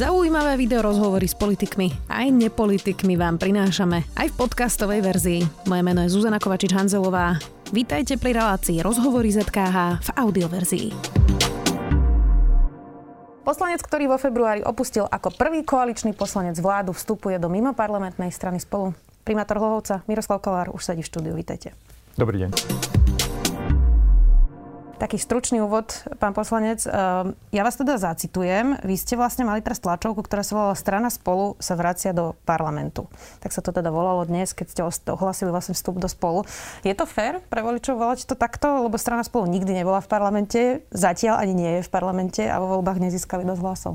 Zaujímavé video rozhovory s politikmi aj nepolitikmi vám prinášame aj v podcastovej verzii. Moje meno je Zuzana Kovačič Hanzelová. Vítajte pri relácii Rozhovory ZKH v audioverzii. Poslanec, ktorý vo februári opustil ako prvý koaličný poslanec vládu, vstupuje do mimoparlamentnej strany Spolu. Primátor Hlohovca Miroslav Kovár už sedí v štúdiu. Vítajte. Dobrý deň. Taký stručný úvod, pán poslanec. Ja vás teda zacitujem. Vy ste vlastne mali teraz tlačovku, ktorá sa volala Strana Spolu sa vracia do parlamentu. Tak sa to teda volalo dnes, keď ste ohlasili vlastne vstup do Spolu. Je to fér pre voličov volať to takto? Lebo Strana Spolu nikdy nebola v parlamente, zatiaľ ani nie je v parlamente a vo voľbách nezískali dosť hlasov.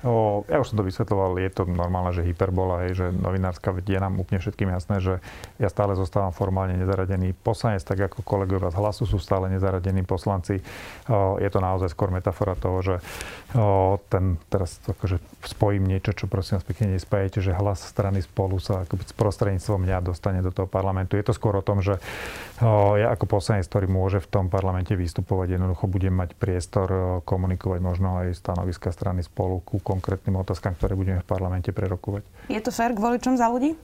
Ja už som to vysvetľoval, je to normálne, že hyperbola, hej, že novinárska, je nám úplne všetkým jasné, že ja stále zostávam formálne nezaradený poslanec, tak ako kolegovia z Hlasu sú stále nezaradení poslanci. Je to naozaj skôr metafora toho, že ten, teraz akože spojím niečo, čo prosím vás pekne nespájete, že hlas strany Spolu sa akoby s prostredníctvom mňa dostane do toho parlamentu. Je to skôr o tom, že ja ako poslanec, ktorý môže v tom parlamente vystupovať, jednoducho budem mať priestor komunikovať možno aj stanoviska strany Spolu ku konkrétnym otázkam, ktoré budeme v parlamente prerokovať. Je to fér k voličom Za ľudí?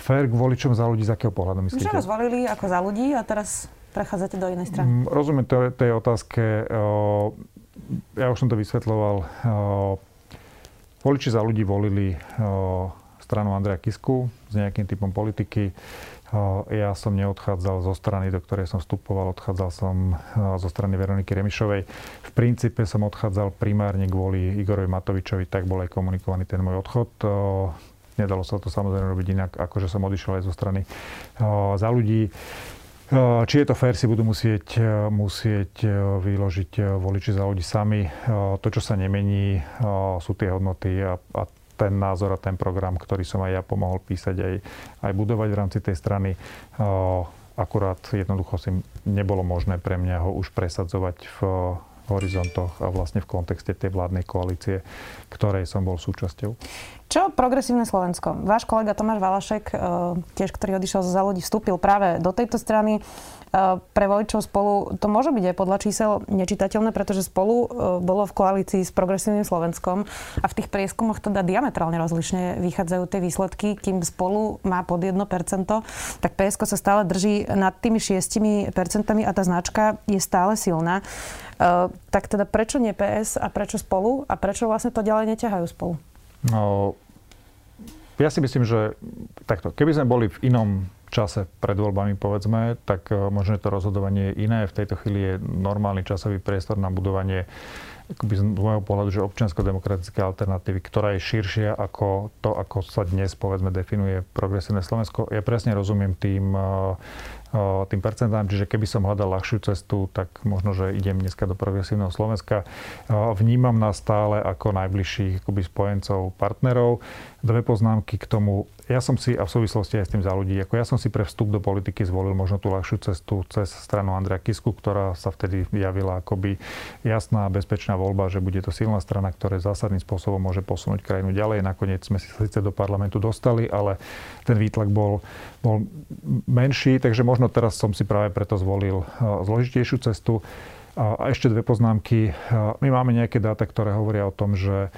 Fér k voličom Za ľudí z akého pohľadu myslíte? Že vás volili ako Za ľudí a teraz prechádzate do inej strany. Rozumiem tej otázke. Ja už som to vysvetľoval. Voliči Za ľudí volili stranu Andreja Kisku s nejakým typom politiky. Ja som neodchádzal zo strany, do ktorej som vstupoval, odchádzal som zo strany Veroniky Remišovej. V princípe som odchádzal primárne kvôli Igorovi Matovičovi, tak bol aj komunikovaný ten môj odchod. Nedalo sa to samozrejme robiť inak, akože som odišiel aj zo strany Za ľudí. Či je to fér, si budú musieť vyložiť voliči Za ľudí sami. To, čo sa nemení, sú tie hodnoty a ten názor a ten program, ktorý som aj ja pomohol písať, aj budovať v rámci tej strany. Akurát jednoducho si nebolo možné pre mňa ho už presadzovať v horizontoch a vlastne v kontexte tej vládnej koalície, ktorej som bol súčasťou. Čo Progresívne Slovensko? Váš kolega Tomáš Valašek, tiež, ktorý odišiel zo Za ľudí, vstúpil práve do tejto strany. Pre voličov Spolu to môže byť aj podľa čísel nečitateľné, pretože Spolu bolo v koalícii s Progresívnym Slovenskom a v tých prieskumoch teda diametrálne rozlišne vychádzajú tie výsledky, kým Spolu má pod 1%, tak PSK sa stále drží nad tými 6% a tá značka je stále silná. Tak teda prečo nie PS a prečo Spolu a prečo vlastne to ďalej neťahajú Spolu? No, ja si myslím, že takto, keby sme boli v inom čase pred voľbami, povedzme, tak možno to rozhodovanie je iné. V tejto chvíli je normálny časový priestor na budovanie akoby z môjho pohľadu, že občiansko-demokratické alternatívy, ktorá je širšia ako to, ako sa dnes, povedzme, definuje Progresívne Slovensko. Ja presne rozumiem tým percentám, čiže keby som hľadal ľahšiu cestu, tak možno, že idem dneska do Progresívneho Slovenska. Vnímam nás stále ako najbližších akoby spojencov, partnerov. Dve poznámky k tomu. Ja som si, a v súvislosti aj s tým Za ľudí, ako ja som si pre vstup do politiky zvolil možno tú ľahšiu cestu cez stranu Andreja Kisku, ktorá sa vtedy javila akoby jasná, bezpečná voľba, že bude to silná strana, ktorá zásadným spôsobom môže posunúť krajinu ďalej. Nakoniec sme si síce do parlamentu dostali, ale ten výtlak bol menší, takže možno teraz som si práve preto zvolil zložitejšiu cestu. A ešte dve poznámky. My máme nejaké dáta, ktoré hovoria o tom, že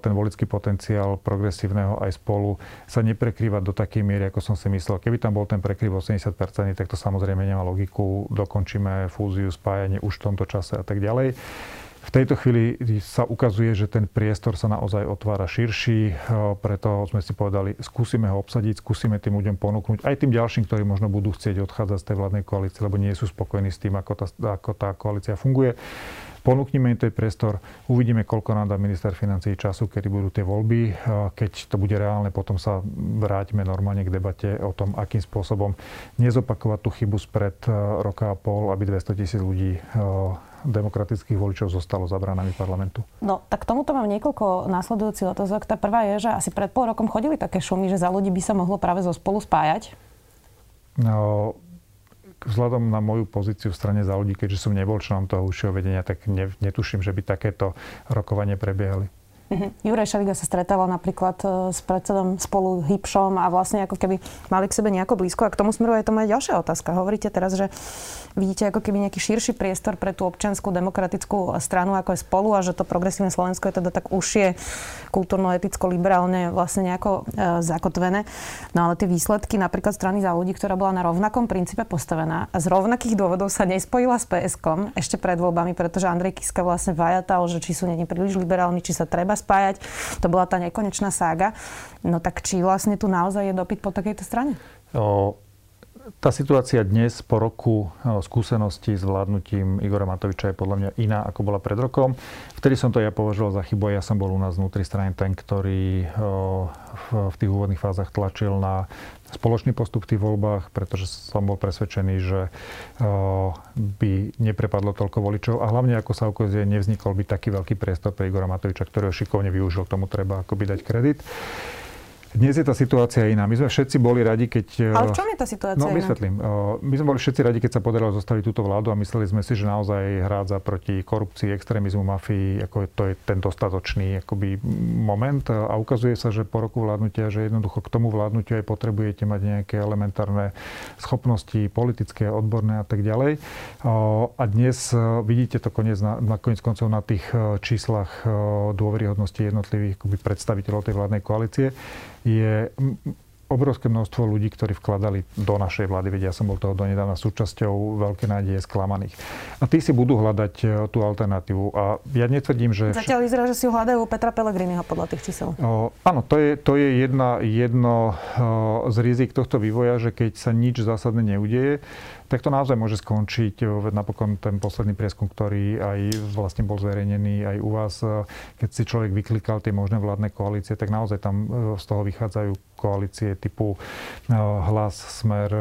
ten voličský potenciál Progresívneho aj Spolu sa neprekrýva do takej miery, ako som si myslel. Keby tam bol ten prekryv 80%, tak to samozrejme nemá logiku. Dokončíme fúziu, spájanie už v tomto čase a tak ďalej. V tejto chvíli sa ukazuje, že ten priestor sa naozaj otvára širší, preto sme si povedali, skúsime ho obsadiť, skúsime tým ľuďom ponúknuť, aj tým ďalším, ktorí možno budú chcieť odchádzať z tej vládnej koalície, lebo nie sú spokojní s tým, ako tá koalícia funguje. Ponúknime im ten priestor, uvidíme, koľko nám dá minister financií času, kedy budú tie voľby. Keď to bude reálne, potom sa vrátime normálne k debate o tom, akým spôsobom nezopakovať tú chybu spred roka a pol, aby 200 000 ľudí demokratických voličov zostalo za bránami parlamentu. No, tak k tomuto mám niekoľko následujúcich otázok. Tá prvá je, že asi pred pol rokom chodili také šumy, že Za ľudí by sa mohlo práve zo Spolu spájať? No, vzhľadom na moju pozíciu v strane Za ľudí, keďže som nebol členom toho užšieho vedenia, tak netuším, že by takéto rokovanie prebiehali. Juraj Šeliga sa stretával napríklad s predsedom Spolu Hipšom a vlastne ako keby mali k sebe nejako blízko. A k tomu smeruje to moja ďalšia otázka. Hovoríte teraz, že vidíte ako keby nejaký širší priestor pre tú občiansku demokratickú stranu, ako je Spolu, a že to Progresívne Slovensko je teda tak užšie kultúrno-eticko-liberálne vlastne nejako zakotvené. No ale tie výsledky napríklad strany Za ľudí, ktorá bola na rovnakom princípe postavená a z rovnakých dôvodov sa nespojila s PSK ešte pred voľbami, pretože Andrej Kiska vlastne vajatal, že či sú nie príliš liberálni, či sa treba spájať. To bola tá nekonečná sága. No tak či vlastne tu naozaj je dopyt po takejto strane? Tá situácia dnes po roku skúsenosti s vládnutím Igora Matoviča je podľa mňa iná, ako bola pred rokom. Vtedy som to ja považoval za chybu. Ja som bol u nás vnútri strany ten, ktorý v tých úvodných fázach tlačil na spoločný postup v tých voľbách, pretože som bol presvedčený, že by neprepadlo toľko voličov a hlavne, ako sa ukazuje, nevznikol by taký veľký priestor pre Igora Matoviča, ktorého šikovne využil, tomu treba akoby dať kredit. Dnes je tá situácia iná. My sme všetci boli radi, keď... Ale v čom je tá situácia iná? No, vysvetlím. My sme boli všetci radi, keď sa podarilo zostaviť túto vládu a mysleli sme si, že naozaj hrádza proti korupcii, extrémizmu, mafii, ako to je ten dostatočný akoby moment. A ukazuje sa, že po roku vládnutia, že jednoducho k tomu vládnutiu aj potrebujete mať nejaké elementárne schopnosti politické, odborné a tak ďalej. A dnes vidíte to nakoniec koncov na tých číslach dôveryhodnosti jednotlivých akoby predstaviteľov tej vládnej koalície. Je obrovské množstvo ľudí, ktorí vkladali do našej vlády. Veď ja som bol toho donedávna súčasťou, veľké nádeje sklamaných. A tí si budú hľadať tú alternatívu. A ja netvrdím, že... Zatiaľ vyzerá, že si ju hľadajú Petra Pellegriniho podľa tých čísel. Áno, to je jedno z rizik tohto vývoja, že keď sa nič zásadne neudeje, tak to naozaj môže skončiť. Napokon ten posledný prieskum, ktorý aj vlastne bol zverejnený aj u vás, keď si človek vyklikal tie možné vládne koalície, tak naozaj tam z toho vychádzajú koalície typu Hlas, Smer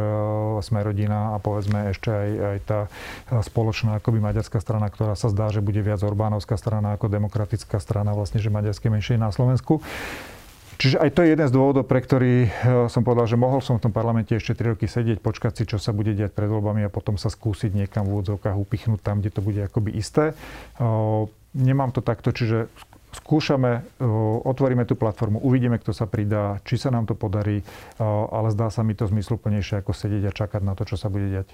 rodina a povedzme ešte aj tá spoločná akoby maďarská strana, ktorá sa zdá, že bude viac orbánovská strana ako demokratická strana, vlastne, že maďarské menšie na Slovensku. Čiže aj to je jeden z dôvodov, pre ktorý som povedal, že mohol som v tom parlamente ešte 3 roky sedieť, počkať si, čo sa bude diať pred voľbami a potom sa skúsiť niekam v úvodzovkách upichnúť tam, kde to bude akoby isté. Nemám to takto, čiže skúšame, otvoríme tú platformu, uvidíme, kto sa pridá, či sa nám to podarí, ale zdá sa mi to zmysluplnejšie, ako sedieť a čakať na to, čo sa bude diať.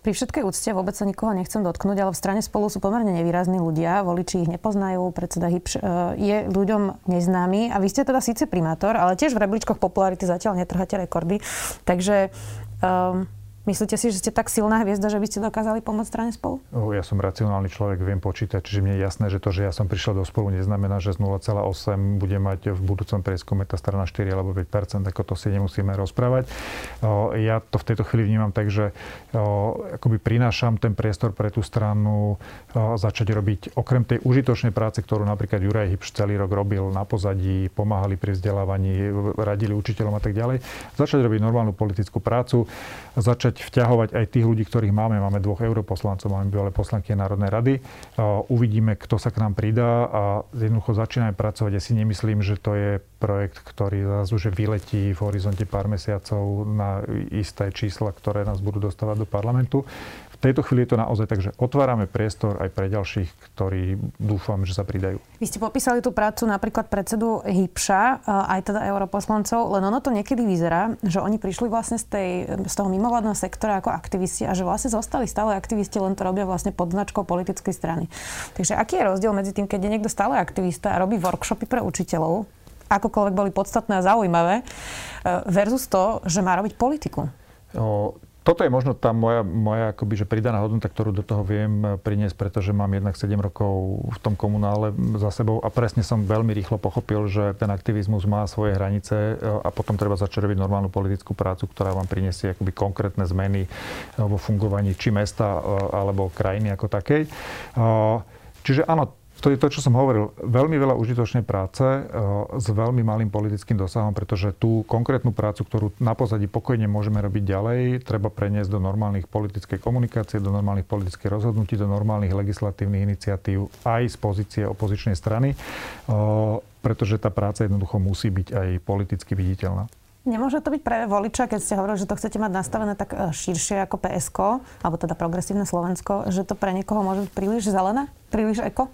Pri všetkej úcte vôbec sa nikoho nechcem dotknúť, ale v strane Spolu sú pomerne nevýrazní ľudia, voliči ich nepoznajú, predseda Hipš je ľuďom neznámy a vy ste teda síce primátor, ale tiež v rebríčkoch popularity zatiaľ netrháte rekordy. Takže myslíte si, že ste tak silná hviezda, že by ste dokázali pomôcť strane Spolu? Ja som racionálny človek, viem počítať, čiže mne je jasné, že to, že ja som prišiel do Spolu, neznamená, že z 0,8 bude mať v budúcom prieskume tá strana 4 alebo 5%, ako to si nemusíme rozprávať. Ja to v tejto chvíli vnímam tak, že akoby prinášam ten priestor pre tú stranu začať robiť okrem tej užitočnej práce, ktorú napríklad Juraj Hipš celý rok robil na pozadí, pomáhali pri vzdelávaní, radili učiteľom a tak ďalej. Začať robiť normálnu politickú prácu, začať vťahovať aj tých ľudí, ktorých máme. Máme 2 europoslancov, máme bývalé poslanky Národnej rady. Uvidíme, kto sa k nám pridá a jednoducho začíname pracovať. Ja si nemyslím, že to je projekt, ktorý zase už vyletí v horizonte pár mesiacov na isté čísla, ktoré nás budú dostávať do parlamentu. V tejto chvíli je to naozaj tak, že otvárame priestor aj pre ďalších, ktorí dúfam, že sa pridajú. Vy ste popísali tú prácu napríklad predsedu Hipša, aj teda europoslancov, len ono to niekedy vyzerá, že oni prišli vlastne z toho mimovládneho sektora ako aktivisti a že vlastne zostali stále aktivisti, len to robia vlastne pod značkou politickej strany. Takže aký je rozdiel medzi tým, keď je niekto stále aktivista a robí workshopy pre učiteľov, akokoľvek boli podstatné a zaujímavé, versus to, že má robiť politiku? Toto je možno tá moja akoby, že pridaná hodnota, ktorú do toho viem priniesť, pretože mám jednak 7 rokov v tom komunále za sebou a presne som veľmi rýchlo pochopil, že ten aktivizmus má svoje hranice a potom treba začať robiť normálnu politickú prácu, ktorá vám priniesie akoby konkrétne zmeny vo fungovaní či mesta alebo krajiny ako takej. Čiže áno, to je to, čo som hovoril. Veľmi veľa užitočnej práce s veľmi malým politickým dosahom, pretože tú konkrétnu prácu, ktorú na pozadí pokojne môžeme robiť ďalej, treba preniesť do normálnych politickej komunikácie, do normálnych politických rozhodnutí, do normálnych legislatívnych iniciatív aj z pozície opozičnej strany, pretože tá práca jednoducho musí byť aj politicky viditeľná. Nemôže to byť pre voliča, keď ste hovorili, že to chcete mať nastavené tak širšie ako PSK, alebo teda Progresívne Slovensko, že to pre niekoho môže byť príliš zelené, príliš eko?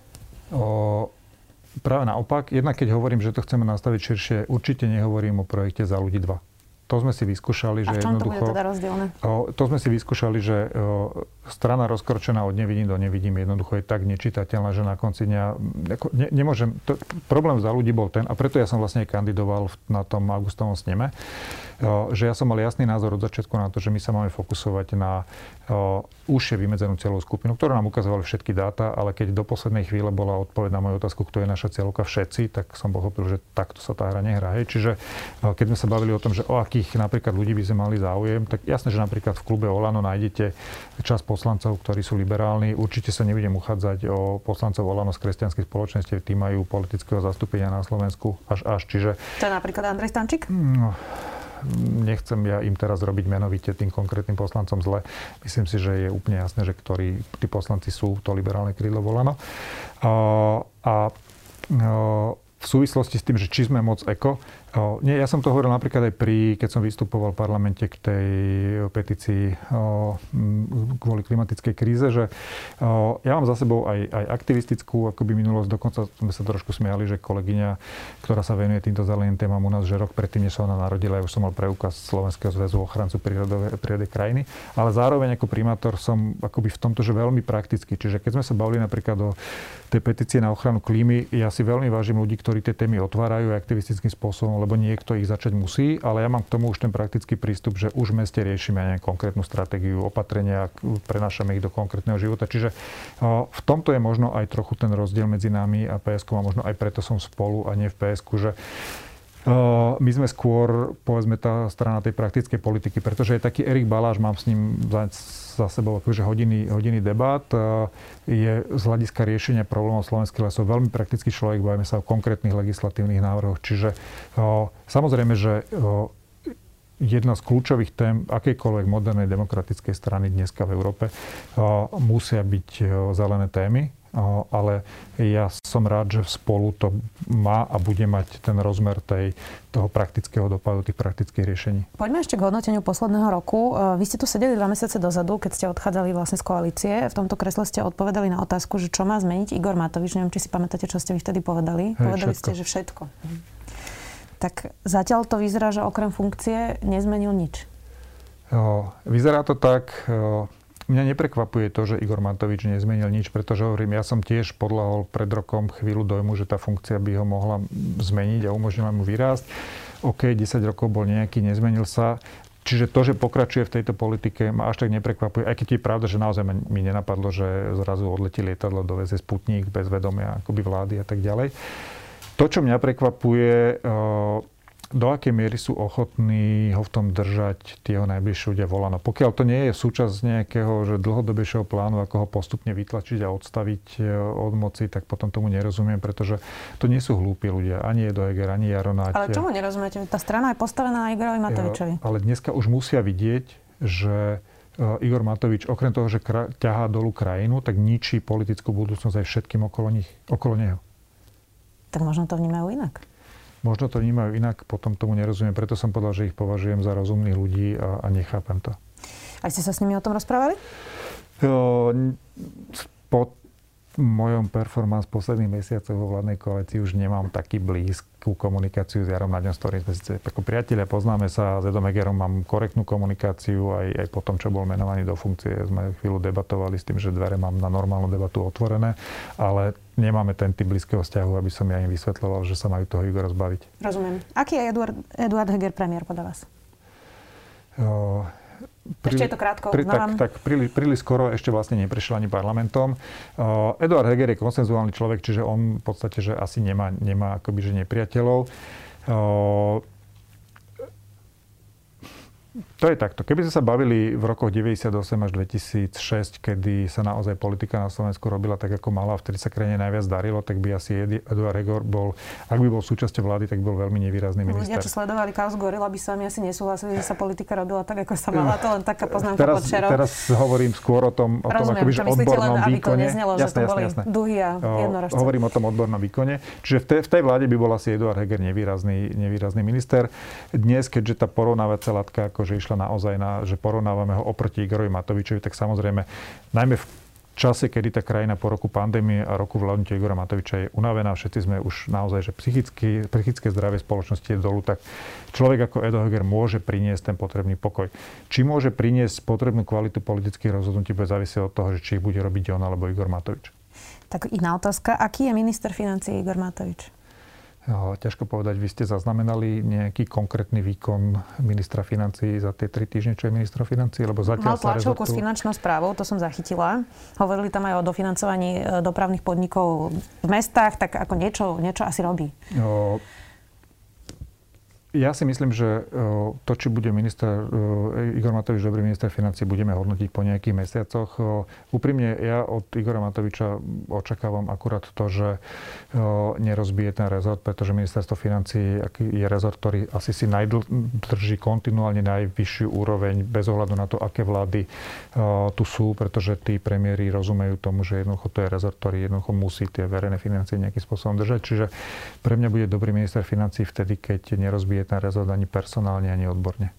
Práve naopak, jednak keď hovorím, že to chceme nastaviť širšie, určite nehovorím o projekte Za ľudí 2. To sme si vyskúšali, že jednoducho... A v čom to bude teda rozdielne? To sme si vyskúšali, že strana rozkročená od nevidím do nevidím jednoducho je tak nečitateľná, že na konci dňa... Nemôžem... Problém Za ľudí bol ten, a preto ja som vlastne kandidoval na tom augustovom sneme, že ja som mal jasný názor od začiatku na to, že my sa máme fokusovať na užšie vymedzenú cieľovú skupinu, ktorú nám ukazovali všetky dáta, ale keď do poslednej chvíle bola odpoveď na moju otázku, kto je naša cieľovka, všetci, tak som pochopil, že takto sa tá hra nehrá. Hej. Čiže keď sme sa bavili o tom, že o akých napríklad ľudí by sme mali záujem, tak jasné, že napríklad v klube Olano nájdete časť poslancov, ktorí sú liberálni. Určite sa nebudem uchádzať o poslancov Olano z kresťanských spoločenstiev, tí majú politického zastúpenia na Slovensku až. Čiže to je napríklad Andrej Stančík? Nechcem ja im teraz robiť menovite tým konkrétnym poslancom zle. Myslím si, že je úplne jasné, že ktorí tí poslanci sú to liberálne krídlo Olano. V súvislosti s tým, že či sme moc eko. Nie, ja som to hovoril napríklad aj keď som vystupoval v parlamente k tej petícii kvôli klimatickej kríze, že ja mám za sebou aj aktivistickú akoby minulosť. Dokonca sme sa trošku smiali, že kolegyňa, ktorá sa venuje týmto zeleným témam u nás, že rok predtým, než sa ona narodila, ja už som mal preukaz Slovenského zväzu ochrancu prírody krajiny. Ale zároveň ako primátor som akoby v tomto, že veľmi prakticky. Čiže keď sme sa bavili napríklad o tej petície na ochranu klímy, ja si veľmi vážim ľudí, ktorí tie témy otvárajú aktivistickým spôsobom, lebo niekto ich začať musí, ale ja mám k tomu už ten praktický prístup, že už v meste riešime nejakú konkrétnu stratégiu, opatrenia, prenášame ich do konkrétneho života. Čiže v tomto je možno aj trochu ten rozdiel medzi nami a PSK, a možno aj preto som spolu a nie v PSK, že my sme skôr, povedzme, tá strana tej praktickej politiky, pretože je taký Erik Baláž, mám s ním za sebou akože hodiny debát, je z hľadiska riešenia problémov slovenských lesov veľmi praktický človek, bavíme sa o konkrétnych legislatívnych návrhoch, čiže samozrejme, že jedna z kľúčových tém akejkoľvek modernej demokratickej strany dneska v Európe musia byť zelené témy. Ale ja som rád, že Spolu to má a bude mať ten rozmer toho praktického dopadu, tých praktických riešení. Poďme ešte k hodnoteniu posledného roku. Vy ste tu sedeli 2 mesiace dozadu, keď ste odchádzali vlastne z koalície. V tomto kresle ste odpovedali na otázku, že čo má zmeniť Igor Matovič. Neviem, či si pamätáte, čo ste vy vtedy povedali. Povedali ste, že všetko. Tak zatiaľ to vyzerá, že okrem funkcie nezmenil nič. Vyzerá to tak... Mňa neprekvapuje to, že Igor Matovič nezmenil nič, pretože hovorím, ja som tiež podľahol pred rokom chvíľu dojmu, že tá funkcia by ho mohla zmeniť a umožnila mu vyrásť. OK, 10 rokov bol nejaký, nezmenil sa. Čiže to, že pokračuje v tejto politike, ma až tak neprekvapuje. Aj keď je pravda, že naozaj mi nenapadlo, že zrazu odletí lietadlo, dovezie Sputník bez vedomia akoby vlády a tak ďalej. To, čo mňa prekvapuje... do akej miery sú ochotní ho v tom držať tie jeho najbližšie ľudia Volano. Pokiaľ to nie je súčasť nejakého že dlhodobejšieho plánu, ako ho postupne vytlačiť a odstaviť od moci, tak potom tomu nerozumiem, pretože to nie sú hlúpi ľudia. Ani Eduard Heger, ani Jaroslav Naď. Ale čomu nerozumiete? Tá strana je postavená na Igorovi Matovičovi. Ale dneska už musia vidieť, že Igor Matovič, okrem toho, že ťahá dolu krajinu, tak ničí politickú budúcnosť aj všetkým okolo neho. Tak možno to vnímajú inak. Možno to vnímajú inak, potom tomu nerozumiem. Preto som povedal, že ich považujem za rozumných ľudí a nechápem to. A ste sa s nimi o tom rozprávali? Po mojom performance posledných mesiacov vo vládnej koalícii už nemám taký blízku komunikáciu s Jarom Naďom, s ktorým sme síce ako priatelia, poznáme sa. S Edom Hegerom mám korektnú komunikáciu. Aj po tom, čo bol menovaný do funkcie, sme chvíľu debatovali s tým, že dvere mám na normálnu debatu otvorené, ale nemáme ten typ blízkeho vzťahu, aby som ja im vysvetľoval, že sa majú toho Igora zbaviť. Rozumiem. Aký je Eduard Heger premiér podľa vás? Ešte je to krátko. Príliš skoro ešte vlastne neprešiel ani parlamentom. Eduard Heger je konsenzuálny človek, čiže on v podstate, že asi nemá akoby, že nepriateľov. To je takto. Keby sme sa bavili v rokoch 98 až 2006, kedy sa naozaj politika na Slovensku robila tak, ako mala, vtedy sa krajine najviac darilo, tak by asi Eduard Heger bol, ak by bol súčasťou vlády, tak bol veľmi nevýrazný minister. Ľudia, čo sledovali Kaos Gorilla, by sa mi asi nesúhlasili, že sa politika robila tak, ako sa mala. To len taká poznámka pod čarou. Teraz hovorím skôr o tom akoby, že odbornom výkone. Rozumiem, čo myslíte, len aby to neznelo, jasné, že to boli duhy a jednorožce. Hovorím o tom odbornom výkone. Čiže v tej vláde by bol asi Eduard Heger nevýrazný minister. Dnes, keďže tá porovnávacia latka akože išla naozaj, že porovnávame ho oproti Igorovi Matovičovi, tak samozrejme najmä v čase, kedy tá krajina po roku pandémie a roku vládnutia Igora Matoviča je unavená, všetci sme už naozaj, že psychické zdravie spoločnosti je dolu, tak človek ako Eduard Heger môže priniesť ten potrebný pokoj. Či môže priniesť potrebnú kvalitu politických rozhodnutí, bude závisieť od toho, že či ich bude robiť on alebo Igor Matovič. Tak iná otázka, aký je minister financií Igor Matovič? Ťažko povedať, vy ste zaznamenali nejaký konkrétny výkon ministra financií za tie 3 týždne, čo je ministra financií? Lebo zatiaľ mal tlačovku s finančnou správou, to som zachytila. Hovorili tam aj o dofinancovaní dopravných podnikov v mestách, tak ako niečo asi robí. Ja si myslím, že to, či bude minister Igor Matovič dobrý minister financií, budeme hodnotiť po nejakých mesiacoch. Úprimne, ja od Igora Matoviča očakávam akurát to, že nerozbije ten rezort, pretože ministerstvo financií je rezort, ktorý asi si drží kontinuálne najvyššiu úroveň, bez ohľadu na to, aké vlády tu sú, pretože tí premiéri rozumejú tomu, že jednoducho to je rezort, ktorý jednoducho musí tie verejné financie nejakým spôsobom držať. Čiže pre mňa bude dobrý minister financií vtedy, keď nerozbije ten rezort ani personálne, ani odborne.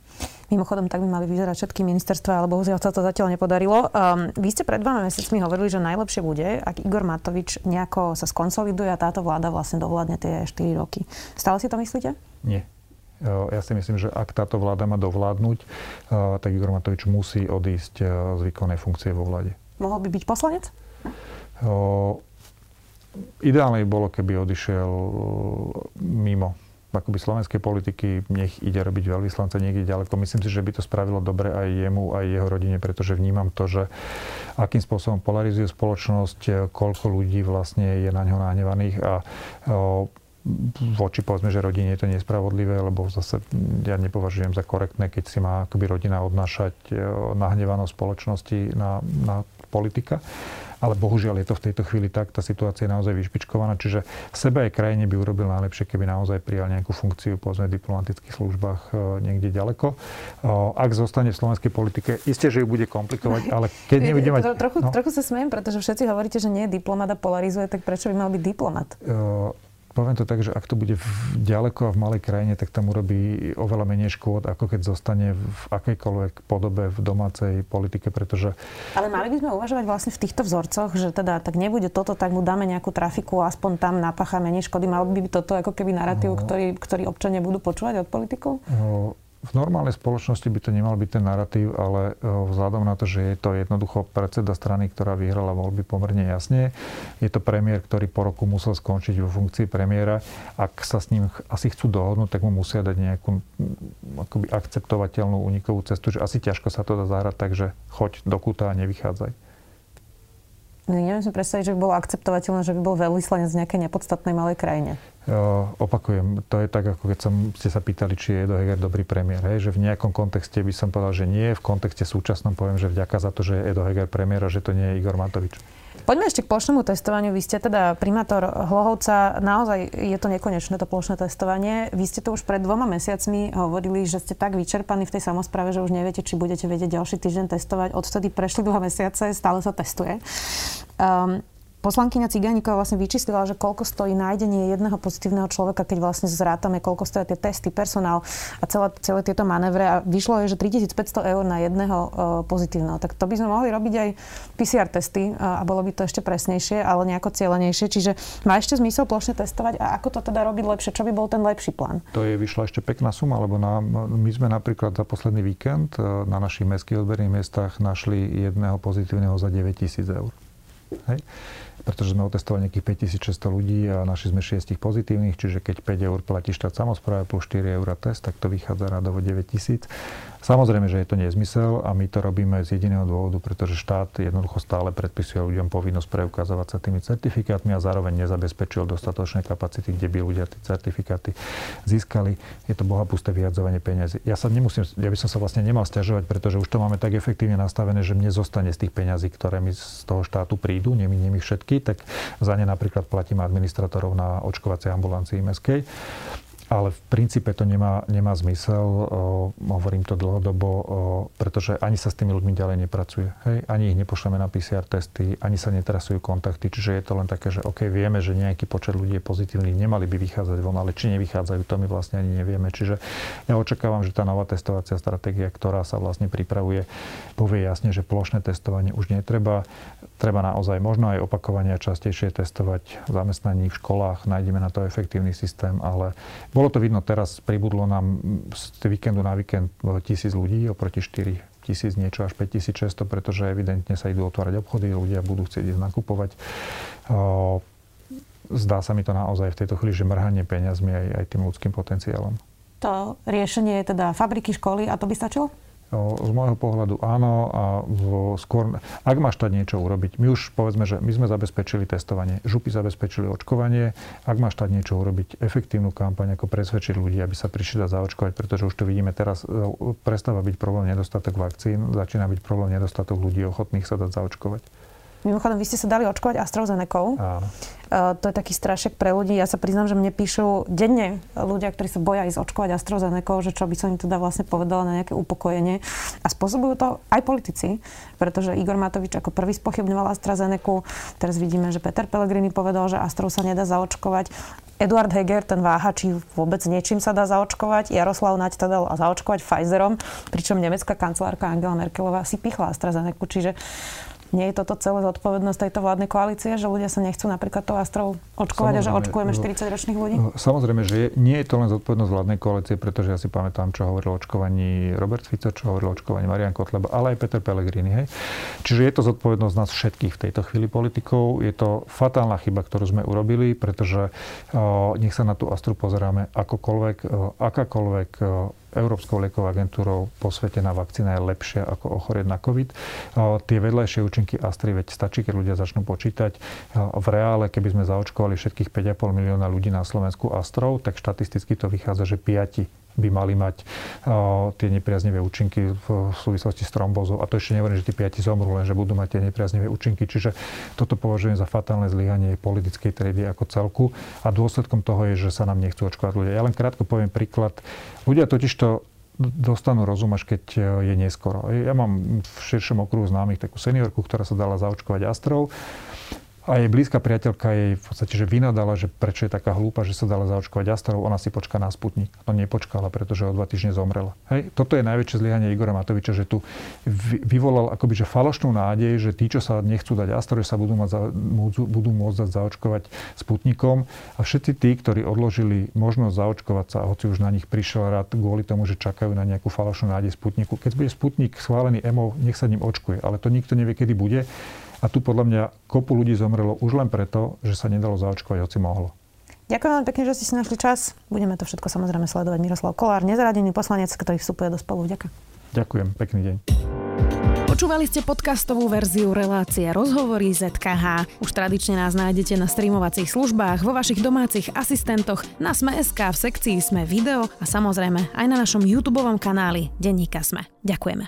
Mimochodom, tak by mali vyzerať všetky ministerstva, ale bohužiaľ sa to zatiaľ nepodarilo. Vy ste pred 2 mesiacmi hovorili, že najlepšie bude, ak Igor Matovič nejako sa skonsoliduje a táto vláda vlastne dovládne tie 4 roky. Stále si to myslíte? Nie. Ja si myslím, že ak táto vláda má dovládnuť, tak Igor Matovič musí odísť z výkonnej funkcie vo vláde. Mohol by byť poslanec? Ideálne by bolo, keby odišiel mimo akoby slovenskej politiky, nech ide robiť veľvyslanca niekde ďaleko. Myslím si, že by to spravilo dobre aj jemu, aj jeho rodine, pretože vnímam to, že akým spôsobom polarizuje spoločnosť, koľko ľudí vlastne je na ňo nahnevaných a voči povedzme, že rodine je to nespravodlivé, lebo zase ja nepovažujem za korektné, keď si má akoby rodina odnášať nahnevanosť spoločnosti na politika. Ale bohužiaľ je to v tejto chvíli tak, tá situácia je naozaj vyšpičkovaná, čiže sebe aj krajine by urobil najlepšie, keby naozaj prijal nejakú funkciu povedzme v diplomatických službách niekde ďaleko. Ak zostane v slovenskej politike, isté, že ju bude komplikovať, ale keď nebude mať... Trochu sa smiem, pretože všetci hovoríte, že nie je diplomat a polarizuje, tak prečo by mal byť diplomat? Poviem to tak, že ak to bude ďaleko a v malej krajine, tak tam urobí oveľa menej škôd, ako keď zostane v akejkoľvek podobe v domácej politike, pretože... Ale mali by sme uvažovať vlastne v týchto vzorcoch, že teda tak nebude toto, tak mu dáme nejakú trafiku, aspoň tam napácha menej škody. Mal by toto ako keby narratív, ktorý občania budú počúvať od politikov? V normálnej spoločnosti by to nemal byť ten narratív, ale vzhľadom na to, že je to jednoducho predseda strany, ktorá vyhrala voľby pomerne jasne. Je to premiér, ktorý po roku musel skončiť vo funkcii premiéra. Ak sa s ním asi chcú dohodnúť, tak mu musia dať nejakú akoby akceptovateľnú unikovú cestu, že asi ťažko sa to dá zahrať, takže choď do kúta a nevychádzaj. No, neviem si predstaviť, že by bolo akceptovateľné, že by bol veľvyslanec v nejakej nepodstatnej malej krajine. Opakujem, to je tak, ako keď ste sa pýtali, či je Edo Heger dobrý premiér. Hej? Že v nejakom kontexte by som povedal, že nie. V kontexte súčasnom poviem, že vďaka za to, že je Edo Heger premiér a že to nie je Igor Matovič. Poďme ešte k plošnému testovaniu. Vy ste teda primátor Hlohovca. Naozaj je to nekonečné, to plošné testovanie. Vy ste to už pred 2 mesiacmi hovorili, že ste tak vyčerpaní v tej samospráve, že už neviete, či budete vedieť ďalší týždeň testovať. Odvtedy prešli 2 mesiace, stále sa testuje. Poslankyňa Cigániková vlastne vyčíslila, že koľko stojí nájdenie jedného pozitívneho človeka, keď vlastne zrátame, koľko stojí tie testy, personál a celé tieto manévre. A vyšlo je, že 3 500 eur na jedného pozitívneho. Tak to by sme mohli robiť aj PCR testy a bolo by to ešte presnejšie, ale nejako cieľenejšie. Čiže má ešte zmysel plošne testovať a ako to teda robiť lepšie? Čo by bol ten lepší plán? To je vyšla ešte pekná suma, lebo my sme napríklad za posledný víkend na našich mestských odberných miestach našli jedného pozitívneho za 9 000 eur. Hej. Pretože sme otestovali nejakých 5600 ľudí a našli sme 6 pozitívnych, čiže keď 5 eur platí štát samospráve plus 4 eur test, tak to vychádza radovo 9000. Samozrejme, že je to nezmysel a my to robíme z jediného dôvodu, pretože štát jednoducho stále predpisuje ľuďom povinnosť preukazovať sa tými certifikátmi a zároveň nezabezpečil dostatočné kapacity, kde by ľudia tie certifikáty získali. Je to bohapusté vyhadzovanie peňazí. Ja by som sa vlastne nemal sťažovať, pretože už to máme tak efektívne nastavené, že mne zostane z tých peňazí, ktoré mi z toho štátu prídu, neminem ich všetky, tak za ne napríklad platím administratorov na očkovacej ambulancii mestskej. Ale v princípe to nemá zmysel, hovorím to dlhodobo, pretože ani sa s tými ľuďmi ďalej nepracuje. Hej? Ani ich nepošleme na PCR testy, ani sa netrasujú kontakty, čiže je to len také, že OK, vieme, že nejaký počet ľudí je pozitívny, nemali by vychádzať von, ale či nevychádzajú, to my vlastne ani nevieme. Čiže ja očakávam, že tá nová testovacia stratégia, ktorá sa vlastne pripravuje, povie jasne, že plošné testovanie už netreba. Treba naozaj možno aj opakovania častejšie testovať v zamestnaní, v školách, nájdeme na to efektívny systém, ale bolo to vidno teraz, pribudlo nám z víkendu na víkend 1000 ľudí oproti 4 000 niečo, až 5600, pretože evidentne sa idú otvárať obchody, ľudia budú chcieť ísť nakupovať. Zdá sa mi to naozaj v tejto chvíli, že mrhanie peniazmi aj tým ľudským potenciálom. To riešenie je teda fabriky, školy a to by stačilo? Z môjho pohľadu áno a skôr, ak máš tam niečo urobiť, my už povedzme, že my sme zabezpečili testovanie, župy zabezpečili očkovanie, ak máš tam niečo urobiť, efektívnu kampaň, ako presvedčiť ľudí, aby sa prišli zaočkovať, pretože už to vidíme teraz, prestáva byť problém nedostatok vakcín, začína byť problém nedostatok ľudí ochotných sa dať zaočkovať. Mimochodom, vy ste sa dali očkovať AstraZenecou. Áno. To je taký strašek pre ľudí. Ja sa priznám, že mne píšu denne ľudia, ktorí sa boja ísť očkovať AstraZenecou, že čo by som im teda vlastne povedala na nejaké upokojenie. A spôsobujú to aj politici, pretože Igor Matovič ako prvý spochybňoval AstraZenecu. Teraz vidíme, že Peter Pellegrini povedal, že Astrou sa nedá zaočkovať. Eduard Heger, ten váha, či vôbec niečím sa dá zaočkovať. Jaroslav Naď sa dal zaočkovať Pfizerom, pričom nemecká kancelárka Angela Merkelová si pichla AstraZenecu, čiže nie je toto celé zodpovednosť tejto vládnej koalície, že ľudia sa nechcú napríklad tou Astrou očkovať a že očkujeme 40-ročných ľudí? Samozrejme, že nie je to len zodpovednosť vládnej koalície, pretože ja si pamätám, čo hovoril o očkovaní Robert Fico, čo hovoril o očkovaní Marian Kotleba, ale aj Peter Pellegrini. Hej. Čiže je to zodpovednosť nás všetkých v tejto chvíli politikov. Je to fatálna chyba, ktorú sme urobili, pretože nech sa na tú Astru pozeráme akokoľvek, akákoľvek Európskou liekovou agentúrou posvetená vakcína je lepšia ako ochorieť na COVID. Tie vedľajšie účinky Astry, veď stačí, keď ľudia začnú počítať. V reále, keby sme zaočkovali všetkých 5,5 milióna ľudí na Slovensku Astrou, tak štatisticky to vychádza, že 5 by mali mať tie nepriaznivé účinky v súvislosti s trombózou. A to ešte nehovorím, že tí 5 zomrú, lenže budú mať tie nepriaznivé účinky. Čiže toto považujem za fatálne zlyhanie politickej triedy ako celku. A dôsledkom toho je, že sa nám nechcú očkovať ľudia. Ja len krátko poviem príklad. Ľudia totižto dostanú rozum, až keď je neskoro. Ja mám v širšom okruhu známych takú seniorku, ktorá sa dala zaočkovať Astrou. A jej blízka priateľka jej v podstate že vynadala, že prečo je taká hlúpa, že sa dala zaočkovať Astrou, ona si počká na Sputnik. No nepočkala, pretože o 2 týždne zomrela. Hej? Toto je najväčšie zlyhanie Igora Matoviča, že tu vyvolal akoby že falošnú nádej, že tí, čo sa nechcú dať Astrou, sa budú môcť dať zaočkovať Sputnikom. A všetci tí, ktorí odložili možnosť zaočkovať sa, hoci už na nich prišiel rád kvôli tomu, že čakajú na nejakú falošnú nádej Sputniku. Keď bude Sputnik schválený EMO, nech sa ním očkuje, ale to nikto nevie, kedy bude. A tu podľa mňa kopu ľudí zomrelo už len preto, že sa nedalo zaočkovať, hoci mohlo. Ďakujem veľmi pekne, že ste si našli čas. Budeme to všetko samozrejme sledovať. Miroslav Kovár, nezaradený poslanec, ktorý vstupuje do Spolu. Ďakujem, pekný deň. Počúvali ste podcastovú verziu relácie Rozhovory ZKH. Už tradične nás nájdete na streamovacích službách, vo vašich domácich asistentoch, na Sme.sk, v sekcii Sme video a samozrejme aj na našom YouTubeovom kanáli Denníka Sme. Ďakujeme.